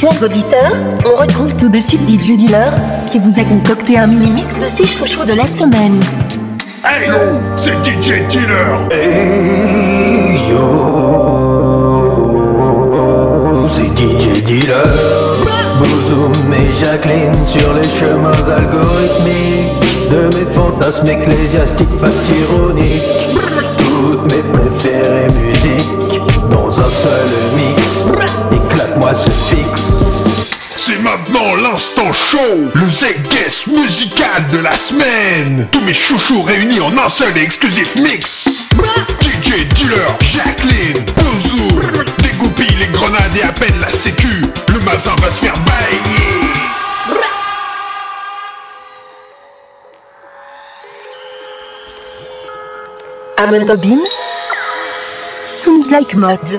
Chers auditeurs, on retrouve tout de suite DJ Dealer qui vous a concocté un mini-mix de 6 chouchous de la semaine. Hey yo, c'est DJ Dealer. Hey yo, c'est DJ Dealer. Bouzoum et Jacqueline sur les chemins algorithmiques de mes fantasmes ecclésiastiques fast ironiques. Toutes mes préférées musiques dans un seul mix. Éclate-moi ce fixe. C'est maintenant l'instant show, le Z-Guest musical de la semaine. Tous mes chouchous réunis en un seul et exclusif mix. DJ Dealer, Jacqueline, Bozou, dégoupille les grenades et à peine la sécu. Le mazin va se faire bailler. Amon Tobin, Sounds Like Mode.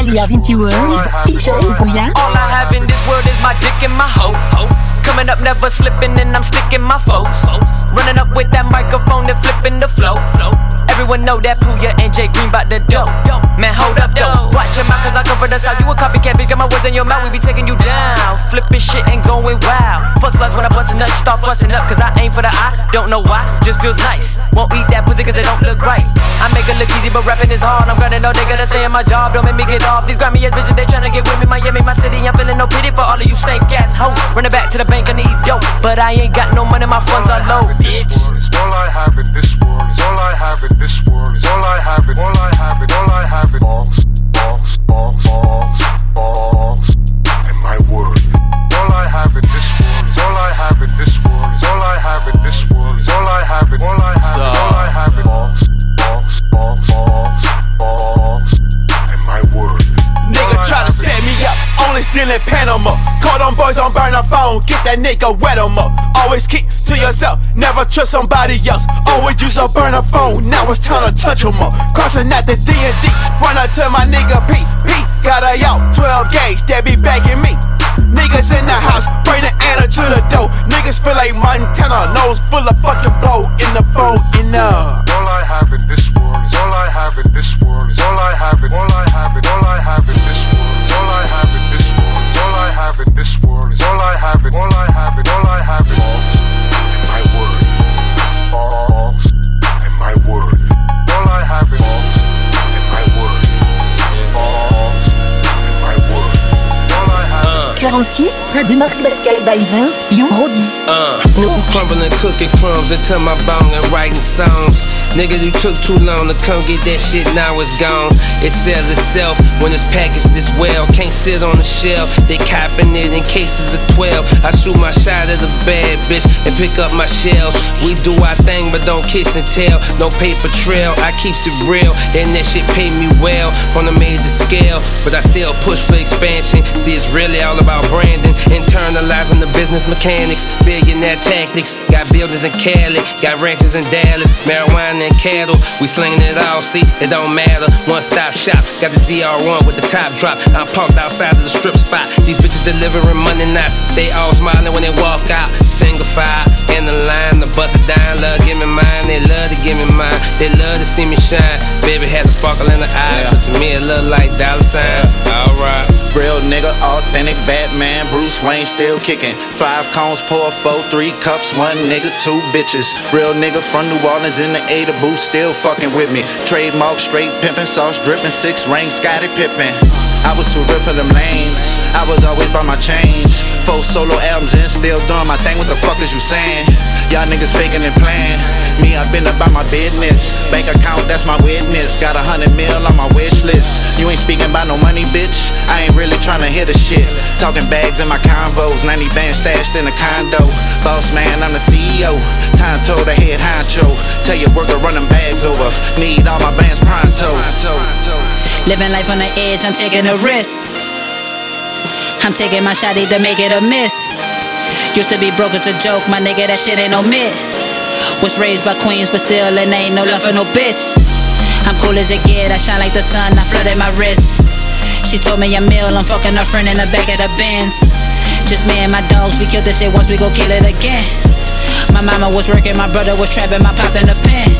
Alia 21 featuring Puya. All I have in this world is my dick and my hoe. Coming up, never slipping, and I'm sticking my foes. Running up with that microphone and flipping the flow. Everyone know that Puya and J. Green bout the dope. Man, hold up though. Watch your mouth, cause I come from the south. You a copycat, bitch. Got my words in your mouth, we be taking you down. Flipping shit and going wild. Fuss lies when I bust a nut, you start fussing up. Cause I aim for the eye, don't know why, just feels nice. Won't eat that pussy cause it don't look right. I make it look easy, but rapping is hard. I'm grinding all day, gotta stay in my job. Don't make me get off. These grimy ass bitches, they tryna get with me. Miami, my city, I'm feeling no pity for all of you stank ass hoes. Running back to the bank, I need dope. But I ain't got no money, my funds are low, bitch. All I have in this world is all I have in this world is all I have it, all I have it, all I have it. Balls, and my word. All I have in this world is all I have in this world is all I have in this world is all I have it, all I have it, all I have it. Balls, and my word. Nigga try to set me up, only still in Panama. Call them boys on burn a phone, get that nigga wet him up. Always keep to yourself, never trust somebody else. Always use a burner phone, now it's time to touch him up. Crossing out the D&D, run up to my nigga P. Got a yo, 12 gauge, that be bagging me. Niggas in the house, bring the Anna to the door. Niggas feel like Montana, nose full of fucking blow. In the phone, in the all I have in this world is all I have in this world is all I have it, all I have it, all I have in this world is all I have in this world. All I have in this world is all I have it, all I have it, all I have it. Balls and my word. Balls and my word. All I have it. Balls and my word. Balls and my word. All I have it. Currency, près de Marc Pascal Diver, Yon Rodi. Nigga crumbling cookie crumbs into my bone and writing songs. Nigga, you took too long to come get that shit, now it's gone. It sells itself when it's packaged as well. Can't sit on the shelf, they copping it in cases of 12. I shoot my shot at a bad bitch and pick up my shells. We do our thing but don't kiss and tell. No paper trail, I keeps it real. And that shit paid me well on a major scale. But I still push for expansion. See, it's really all about branding. Internalizing the business mechanics. Billionaire tactics. Got buildings in Cali, got ranches in Dallas. Marijuana and cattle, we slinging it all, see, it don't matter. One stop shop, got the ZR1 with the top drop. I'm parked outside of the strip spot. These bitches delivering money now. They all smiling when they walk out. Single file, in the line, the bus a dime. Love, give me mine, they love to give me mine. They love to see me shine. Baby had a sparkle in her eyes, but to me it look like dollar signs. Alright. Real nigga, authentic Batman, Bruce Wayne still kicking. 5 cones, pour 4, 3 cups, 1 nigga, 2 bitches. Real nigga from New Orleans in the 80s. The booth still fucking with me. Trademark, straight pimpin', sauce drippin', 6 rings, Scottie Pippin'. I was too real for them lanes. I was always by my change. 4 solo albums and still doing my thing. What the fuck is you saying? Y'all niggas faking and playing. Me, I've been about my business. Bank account, that's my witness. Got 100 mil on my wish list. You ain't speaking about no money, bitch. I ain't really tryna hear the shit. Talking bags in my convos. 90 bands stashed in a condo. Boss man, I'm the CEO. Time told the head honcho. Tell your worker run them bags over. Need all my bands pronto. Living life on the edge, I'm taking a risk. I'm taking my shot, either make it or miss. Used to be broke as a joke, my nigga, that shit ain't no myth. Was raised by queens, but still, and ain't no love for no bitch. I'm cool as it get, I shine like the sun, I flooded my wrist. She told me a meal, I'm fucking her friend in the back of the Benz. Just me and my dogs, we killed this shit once, we gon' kill it again. My mama was working, my brother was trapping, my pop in the pen.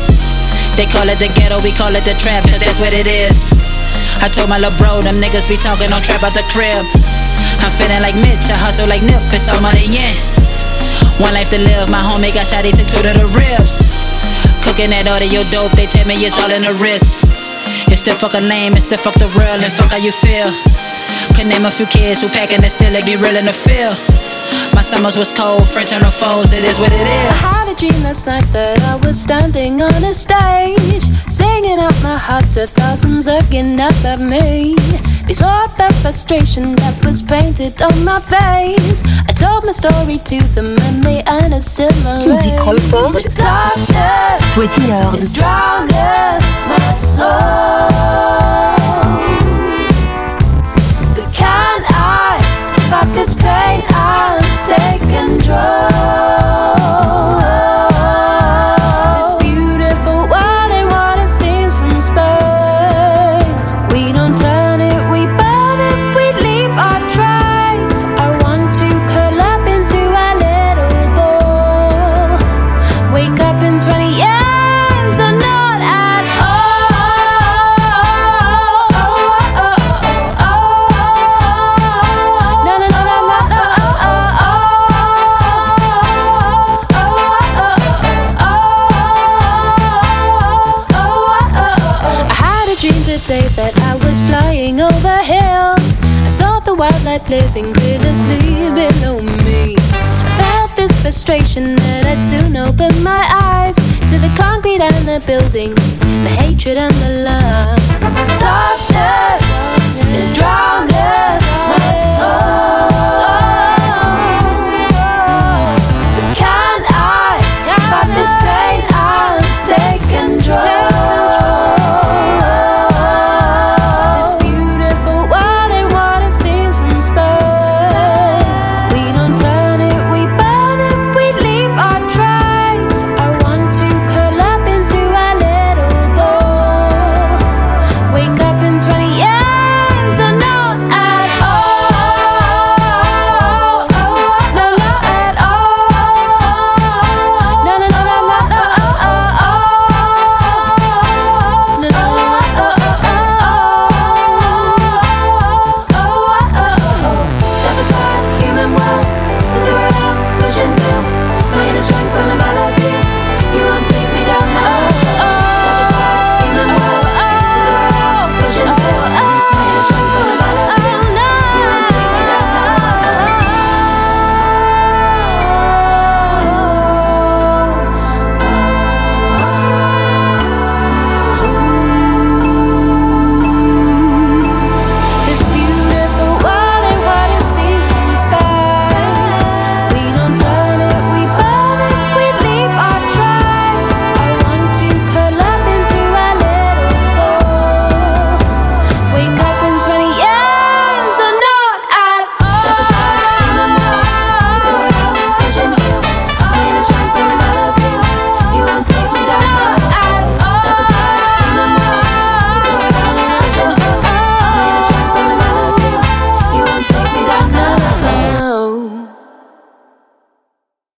They call it the ghetto, we call it the trap, cause that's what it is. I told my little bro, them niggas be talking, don't trap out the crib. I'm feeling like Mitch, I hustle like Nip, it's all money in. One life to live, my homie got shot, he took 2 to the ribs. Cooking that audio dope, they tell me it's all in the wrist. It's the fucking lame, it's the fuck the real, and fuck how you feel. Could name a few kids who packing and still, they be real in the field. My summers was cold, French on the foes, it is what it is. I had a dream last night that I was standing on a stage, singing out my heart to thousands looking up at me. They saw the frustration that was painted on my face. I told my story to them and they understood my rage. The darkness is drowning my soul. But can I fight this pain? Take control. This beautiful world ain't what it seems from space. We don't turn it, we burn it, we leave our trace. I want to curl up into a little ball. Wake up in 20 years or not at all. No, no, no, no, no, no. Day that I was flying over hills, I saw the wildlife living fearlessly below me. I felt this frustration that I'd soon open my eyes to the concrete and the buildings, the hatred and the love. Darkness is drowning